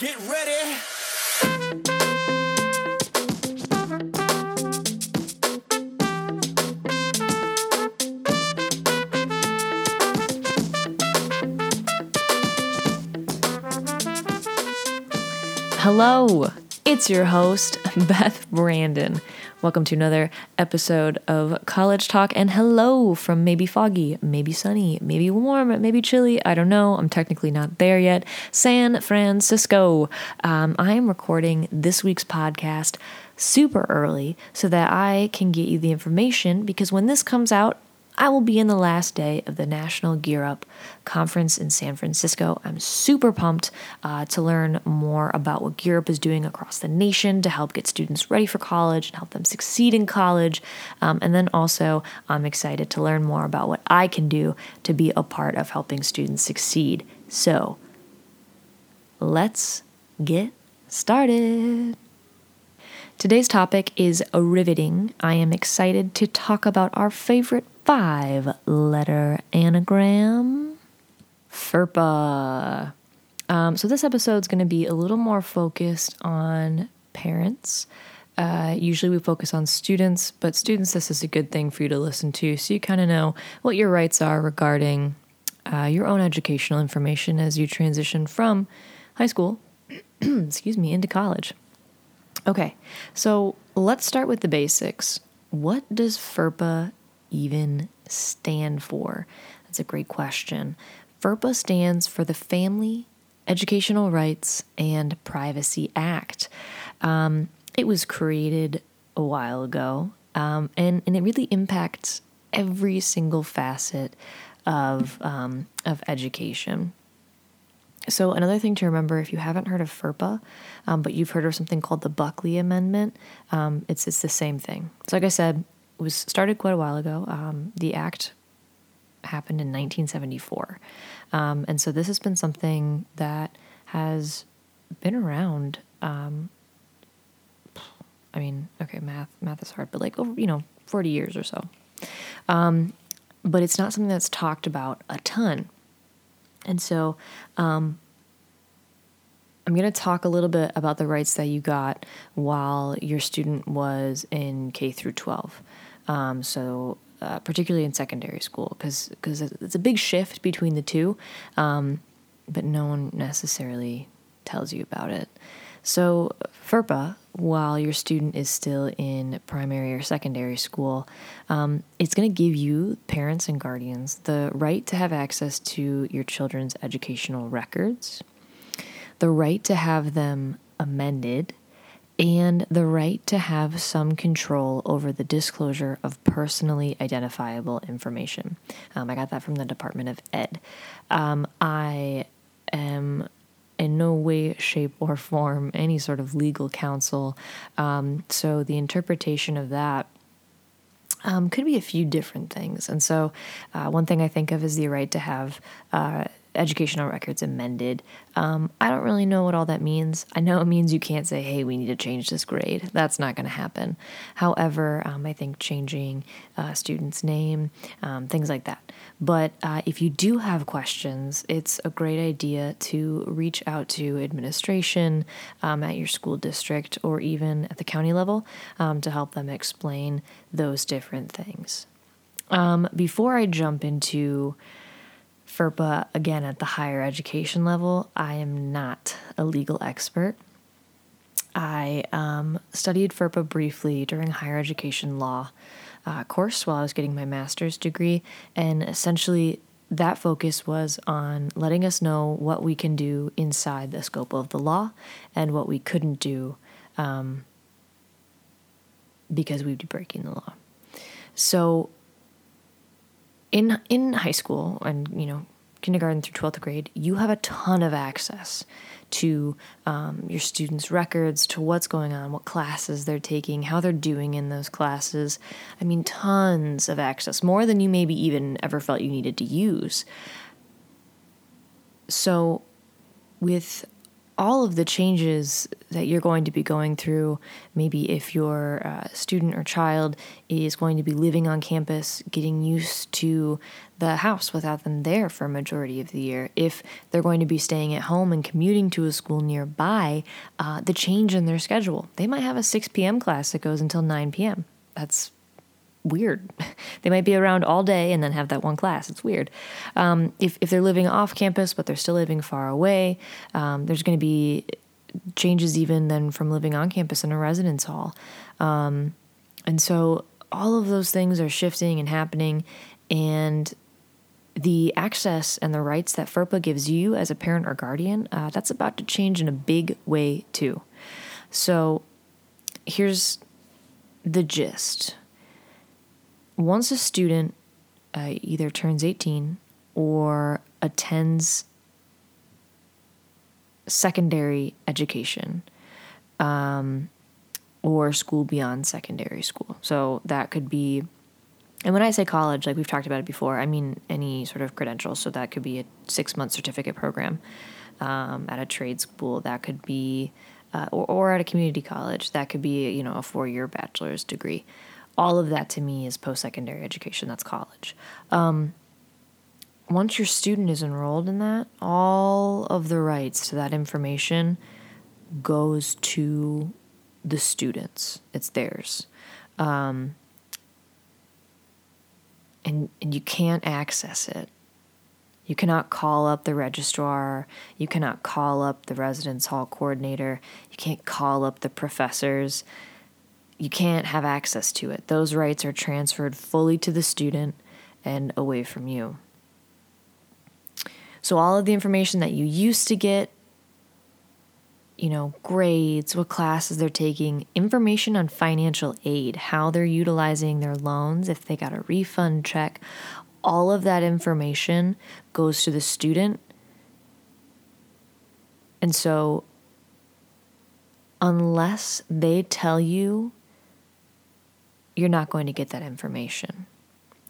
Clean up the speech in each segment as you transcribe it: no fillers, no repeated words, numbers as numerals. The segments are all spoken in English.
Get ready. Hello, it's your host, Beth Brandon. Welcome to another episode of College Talk, and hello from maybe foggy, maybe sunny, maybe warm, maybe chilly, I don't know, I'm technically not there yet, San Francisco. I am recording this week's podcast super early so that I can get you the information, because when this comes out, I will be in the last day of the National Gear Up Conference in San Francisco. I'm super pumped to learn more about what Gear Up is doing across the nation to help get students ready for college and help them succeed in college. And then also, I'm excited to learn more about what I can do to be a part of helping students succeed. So, let's get started. Today's topic is riveting. I am excited to talk about our favorite 5-letter anagram, FERPA. So this episode's going to be a little more focused on parents. Usually we focus on students, but students, this is a good thing for you to listen to so you kind of know what your rights are regarding your own educational information as you transition from high school into college. Okay, so let's start with the basics. What does FERPA even stand for? That's a great question. FERPA stands for the Family, Educational Rights, and Privacy Act. It was created a while ago, and it really impacts every single facet of education. So another thing to remember, if you haven't heard of FERPA, but you've heard of something called the Buckley Amendment, it's the same thing. So like I said, it was started quite a while ago. The act happened in 1974. And so this has been something that has been around, math is hard, but 40 years or so. But it's not something that's talked about a ton. And so I'm going to talk a little bit about the rights that you got while your student was in K through 12. Particularly in secondary school, because it's a big shift between the two, but no one necessarily tells you about it. So FERPA, while your student is still in primary or secondary school, it's going to give you, parents and guardians, the right to have access to your children's educational records, the right to have them amended, and the right to have some control over the disclosure of personally identifiable information. I got that from the Department of Ed. I am in no way, shape, or form any sort of legal counsel. So the interpretation of that could be a few different things. And so one thing I think of is the right to have educational records amended. I don't really know what all that means. I know it means you can't say, hey, we need to change this grade. That's not going to happen. However, I think changing a student's name, things like that. But if you do have questions, it's a great idea to reach out to administration at your school district or even at the county level to help them explain those different things. Before I jump into FERPA, again, at the higher education level, I am not a legal expert. I studied FERPA briefly during higher education law course while I was getting my master's degree, and essentially that focus was on letting us know what we can do inside the scope of the law and what we couldn't do because we'd be breaking the law. So In high school and, kindergarten through 12th grade, you have a ton of access to your students' records, to what's going on, what classes they're taking, how they're doing in those classes. I mean, tons of access, more than you maybe even ever felt you needed to use. So with all of the changes that you're going to be going through, maybe if your student or child is going to be living on campus, getting used to the house without them there for a majority of the year, if they're going to be staying at home and commuting to a school nearby, the change in their schedule. They might have a 6 p.m. class that goes until 9 p.m. That's weird. They might be around all day and then have that one class. It's weird. If they're living off campus, but they're still living far away, there's going to be changes even then from living on campus in a residence hall. And so all of those things are shifting and happening, and the access and the rights that FERPA gives you as a parent or guardian, that's about to change in a big way too. So here's the gist. Once a student either turns 18 or attends secondary education or school beyond secondary school. So that could be, and when I say college, like we've talked about it before, I mean any sort of credential. So that could be a 6-month certificate program at a trade school. That could be, or at a community college. That could be, you know, a 4-year bachelor's degree. All of that to me is post-secondary education. That's college. Once your student is enrolled in that, all of the rights to that information goes to the students. It's theirs. And you can't access it. You cannot call up the registrar. You cannot call up the residence hall coordinator. You can't call up the professors. You can't have access to it. Those rights are transferred fully to the student and away from you. So all of the information that you used to get, you know, grades, what classes they're taking, information on financial aid, how they're utilizing their loans, if they got a refund check, all of that information goes to the student. And so unless they tell you, you're not going to get that information.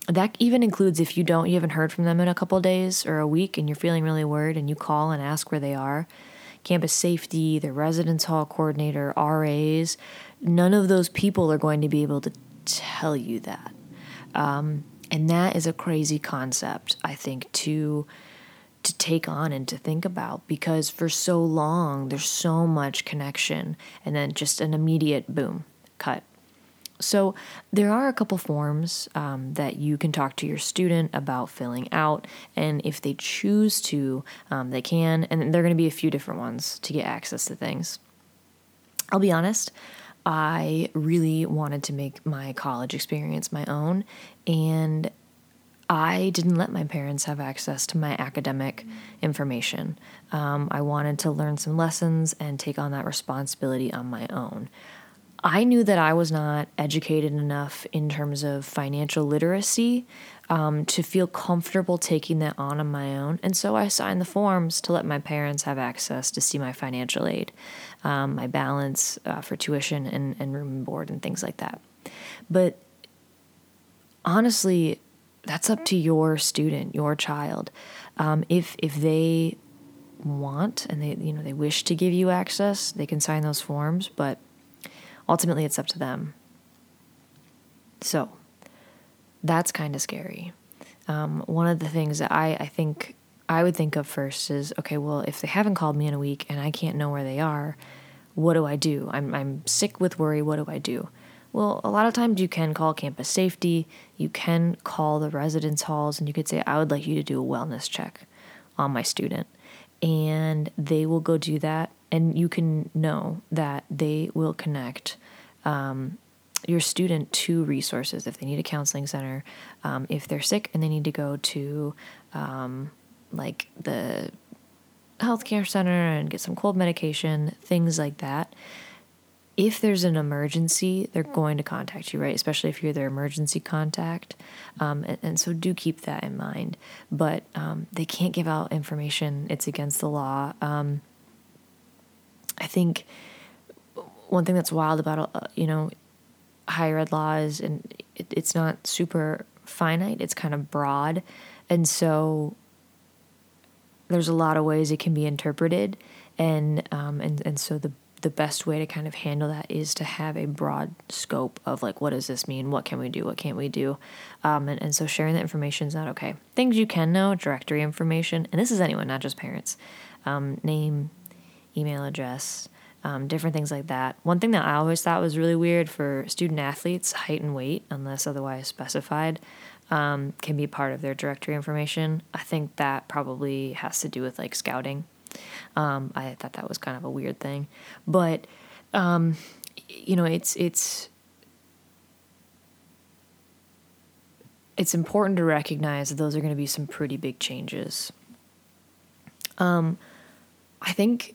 That even includes if you haven't heard from them in a couple of days or a week and you're feeling really worried and you call and ask where they are. Campus safety, the residence hall coordinator, RAs, none of those people are going to be able to tell you that. And that is a crazy concept, I think, to take on and to think about, because for so long, there's so much connection and then just an immediate boom, cut. So there are a couple forms that you can talk to your student about filling out. And if they choose to, they can. And there are going to be a few different ones to get access to things. I'll be honest, I really wanted to make my college experience my own. And I didn't let my parents have access to my academic information. I wanted to learn some lessons and take on that responsibility on my own. I knew that I was not educated enough in terms of financial literacy to feel comfortable taking that on my own. And so I signed the forms to let my parents have access to see my financial aid, my balance for tuition and room and board and things like that. But honestly, that's up to your student, your child. If they want and they wish to give you access, they can sign those forms, but ultimately it's up to them. So that's kind of scary. One of the things that I think I would think of first is, okay, well, if they haven't called me in a week and I can't know where they are, what do I do? I'm sick with worry. What do I do? Well, a lot of times you can call campus safety, you can call the residence halls, and you could say, I would like you to do a wellness check on my student. And they will go do that, and you can know that they will connect your student to resources if they need a counseling center, if they're sick and they need to go to like the healthcare center and get some cold medication, things like that. If there's an emergency, they're going to contact you, right? Especially if you're their emergency contact. And so do keep that in mind. But they can't give out information. It's against the law. I think one thing that's wild about, higher ed law is, and it's not super finite. It's kind of broad. And so there's a lot of ways it can be interpreted. And so the best way to kind of handle that is to have a broad scope of like, what does this mean? What can we do? What can't we do? And so sharing that information is not okay. Things you can know, directory information, and this is anyone, not just parents, name, email address, different things like that. One thing that I always thought was really weird for student athletes, height and weight, unless otherwise specified, can be part of their directory information. I think that probably has to do with like scouting. I thought that was kind of a weird thing, but, you know, it's important to recognize that those are going to be some pretty big changes. I think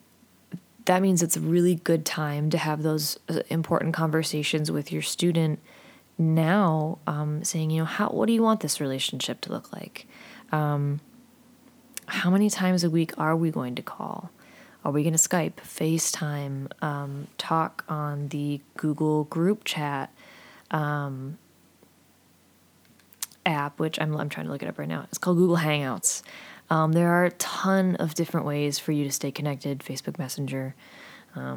that means it's a really good time to have those important conversations with your student now, saying, you know, what do you want this relationship to look like? How many times a week are we going to call? Are we going to Skype, FaceTime, talk on the Google group chat app, which I'm trying to look it up right now. It's called Google Hangouts. There are a ton of different ways for you to stay connected, Facebook Messenger, you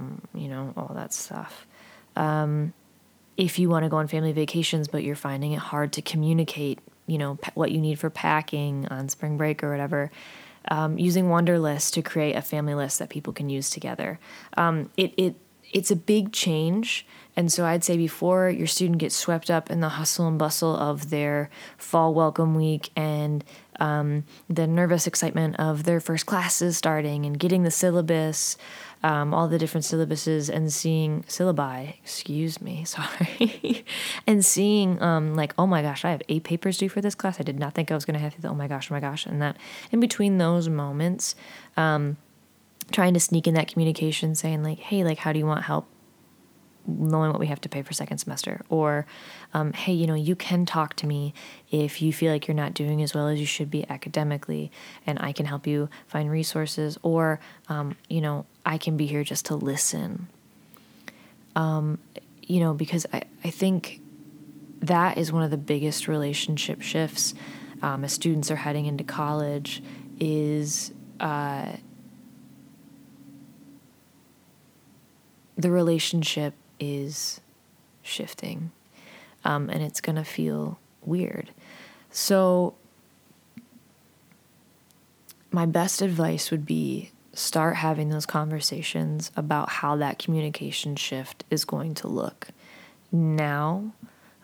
know, all that stuff. If you want to go on family vacations, but you're finding it hard to communicate, you know, what you need for packing on spring break or whatever, using Wonderlist to create a family list that people can use together. It's a big change. And so I'd say before your student gets swept up in the hustle and bustle of their fall welcome week and the nervous excitement of their first classes starting and getting the syllabus, all the different syllabuses and seeing syllabi, and seeing like, oh my gosh, I have 8 papers due for this class. I did not think I was going to have to do that. Oh my gosh. And that in between those moments, trying to sneak in that communication saying like, hey, like, how do you want help knowing what we have to pay for second semester? Or, hey, you know, you can talk to me if you feel like you're not doing as well as you should be academically, and I can help you find resources. Or, you know, I can be here just to listen. You know, because I think that is one of the biggest relationship shifts as students are heading into college is the relationship is shifting, and it's going to feel weird. So my best advice would be start having those conversations about how that communication shift is going to look now.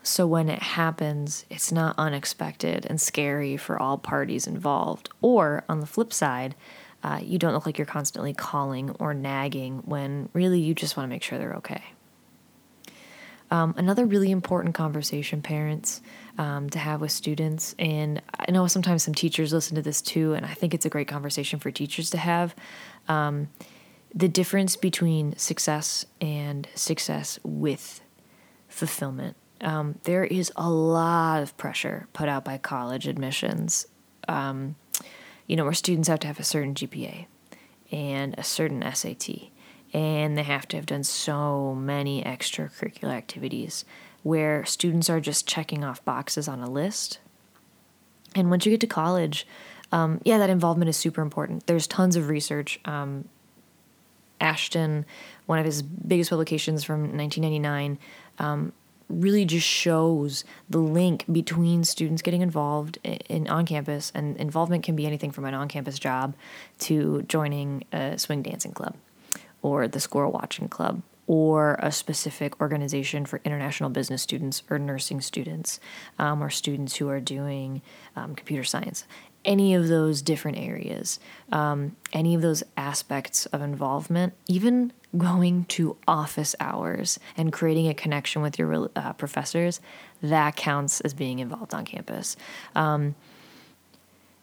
So when it happens, it's not unexpected and scary for all parties involved. Or on the flip side, you don't look like you're constantly calling or nagging when really you just want to make sure they're okay. Another really important conversation parents to have with students, and I know sometimes some teachers listen to this too, and I think it's a great conversation for teachers to have, the difference between success and success with fulfillment. There is a lot of pressure put out by college admissions, you know, where students have to have a certain GPA and a certain SAT, and they have to have done so many extracurricular activities where students are just checking off boxes on a list. And once you get to college, yeah, that involvement is super important. There's tons of research. Ashton, one of his biggest publications from 1999, really just shows the link between students getting involved in on campus, and involvement can be anything from an on-campus job to joining a swing dancing club or the squirrel watching club or a specific organization for international business students or nursing students, or students who are doing computer science, any of those different areas, any of those aspects of involvement, even going to office hours and creating a connection with your professors, that counts as being involved on campus. While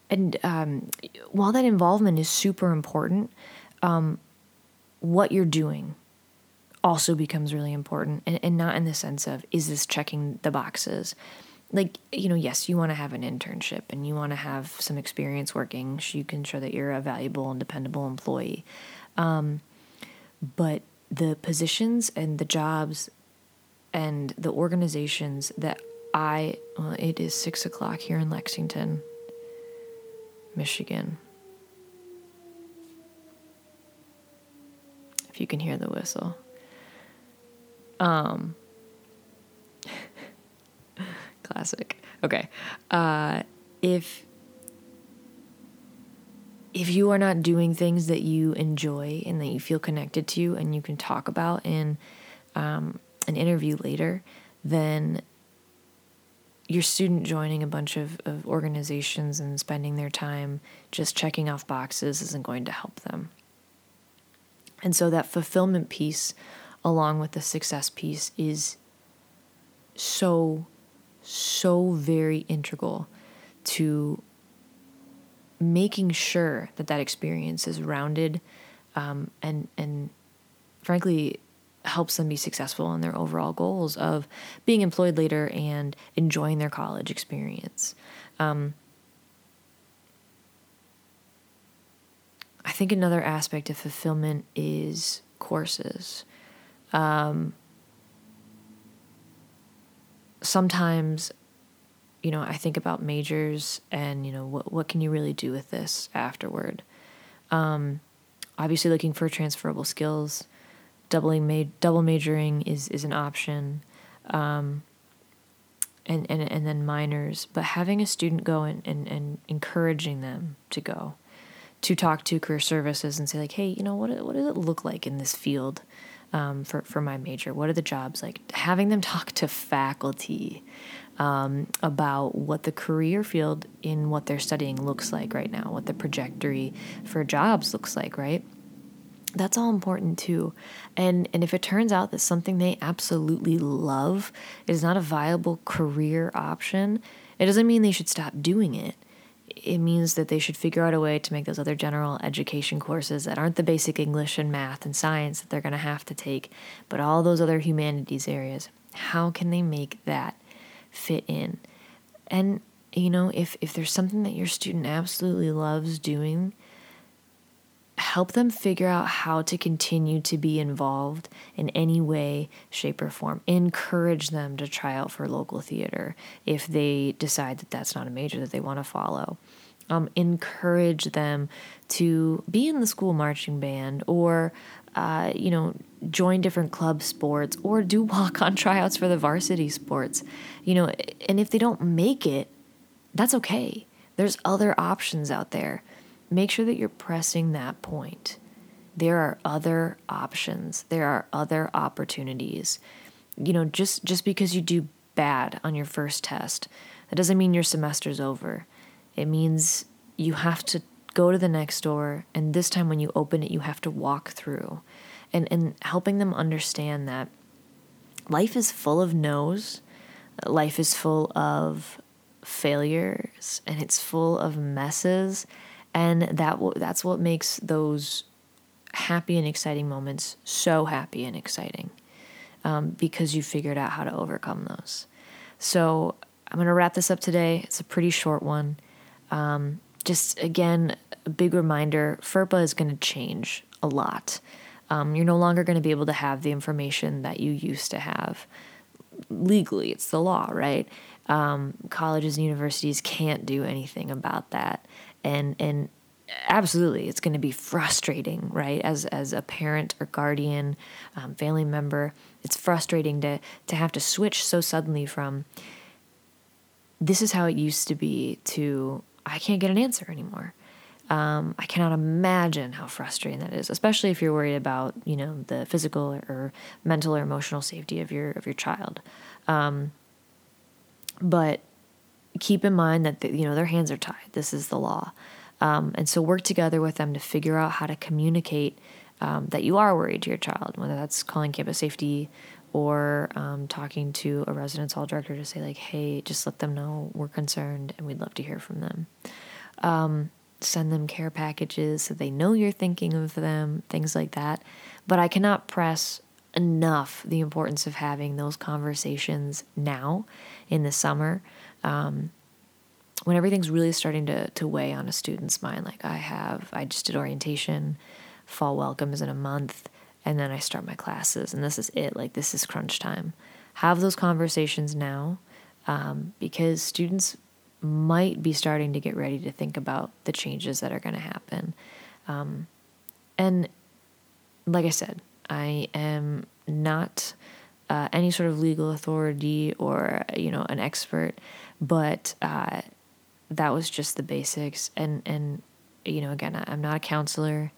that involvement is super important, what you're doing also becomes really important, and not in the sense of, is this checking the boxes? Like, you know, yes, you want to have an internship and you want to have some experience working so you can show that you're a valuable and dependable employee. But the positions and the jobs and the organizations that it is 6 o'clock here in Lexington, Michigan. if you can hear the whistle. Classic. Okay. If you are not doing things that you enjoy and that you feel connected to and you can talk about in an interview later, then your student joining a bunch of organizations and spending their time just checking off boxes isn't going to help them. And so that fulfillment piece along with the success piece is so very integral to making sure that that experience is rounded and frankly helps them be successful in their overall goals of being employed later and enjoying their college experience. I think another aspect of fulfillment is courses. Sometimes, you know, I think about majors and, you know, what can you really do with this afterward? Obviously looking for transferable skills, double majoring is an option. And then minors, but having a student go and encouraging them to go to talk to career services and say like, hey, you know, what does it look like in this field? For my major, what are the jobs like? Having them talk to faculty about what the career field in what they're studying looks like right now, what the trajectory for jobs looks like, right? That's all important too. And if it turns out that something they absolutely love is not a viable career option, it doesn't mean they should stop doing it. It means that they should figure out a way to make those other general education courses that aren't the basic English and math and science that they're going to have to take, but all those other humanities areas. How can they make that fit in? And, you know, if there's something that your student absolutely loves doing, help them figure out how to continue to be involved in any way, shape, or form. Encourage them to try out for local theater if they decide that that's not a major that they want to follow. Encourage them to be in the school marching band or, you know, join different club sports or do walk-on tryouts for the varsity sports. You know, and if they don't make it, that's okay. There's other options out there. Make sure that you're pressing that point. There are other options. There are other opportunities. You know, just because you do bad on your first test, that doesn't mean your semester's over. It means you have to go to the next door, and this time when you open it, you have to walk through. And helping them understand that life is full of no's. Life is full of failures, and it's full of messes. And that's what makes those happy and exciting moments so happy and exciting, because you figured out how to overcome those. So I'm going to wrap this up today. It's a pretty short one. Just, again, a big reminder, FERPA is going to change a lot. You're no longer going to be able to have the information that you used to have. Legally, it's the law, right? Colleges and universities can't do anything about that. And absolutely, it's going to be frustrating, right? As a parent or guardian, family member, it's frustrating to have to switch so suddenly from this is how it used to be to I can't get an answer anymore. I cannot imagine how frustrating that is, especially if you're worried about, you know, the physical or mental or emotional safety of your child. But keep in mind that, you know, their hands are tied. This is the law. And so work together with them to figure out how to communicate that you are worried to your child, whether that's calling campus safety or talking to a residence hall director to say like, hey, just let them know we're concerned and we'd love to hear from them. Send them care packages so they know you're thinking of them, things like that. But I cannot press enough the importance of having those conversations now in the summer. When everything's really starting to weigh on a student's mind, like I just did orientation, fall welcome is in a month, and then I start my classes and this is it. Like this is crunch time. Have those conversations now, because students might be starting to get ready to think about the changes that are going to happen. And like I said, I am not any sort of legal authority or, you know, an expert, but that was just the basics. And you know, again, I'm not a counselor.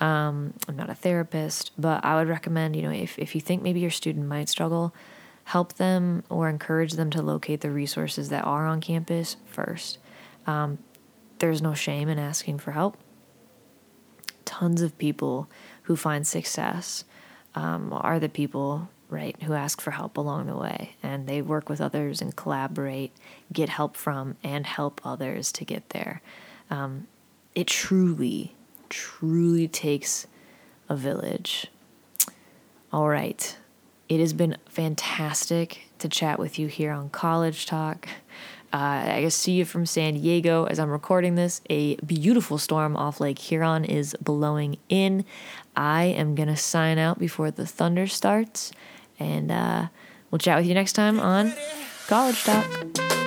I'm not a therapist, but I would recommend, you know, if you think maybe your student might struggle, help them or encourage them to locate the resources that are on campus first. There's no shame in asking for help. Tons of people who find success are the people, right, who ask for help along the way, and they work with others and collaborate, get help from, and help others to get there. It truly takes a village. All right. It has been fantastic to chat with you here on College Talk. I guess see you from San Diego as I'm recording this. A beautiful storm off Lake Huron is blowing in. I am going to sign out before the thunder starts, and we'll chat with you next time on College Talk.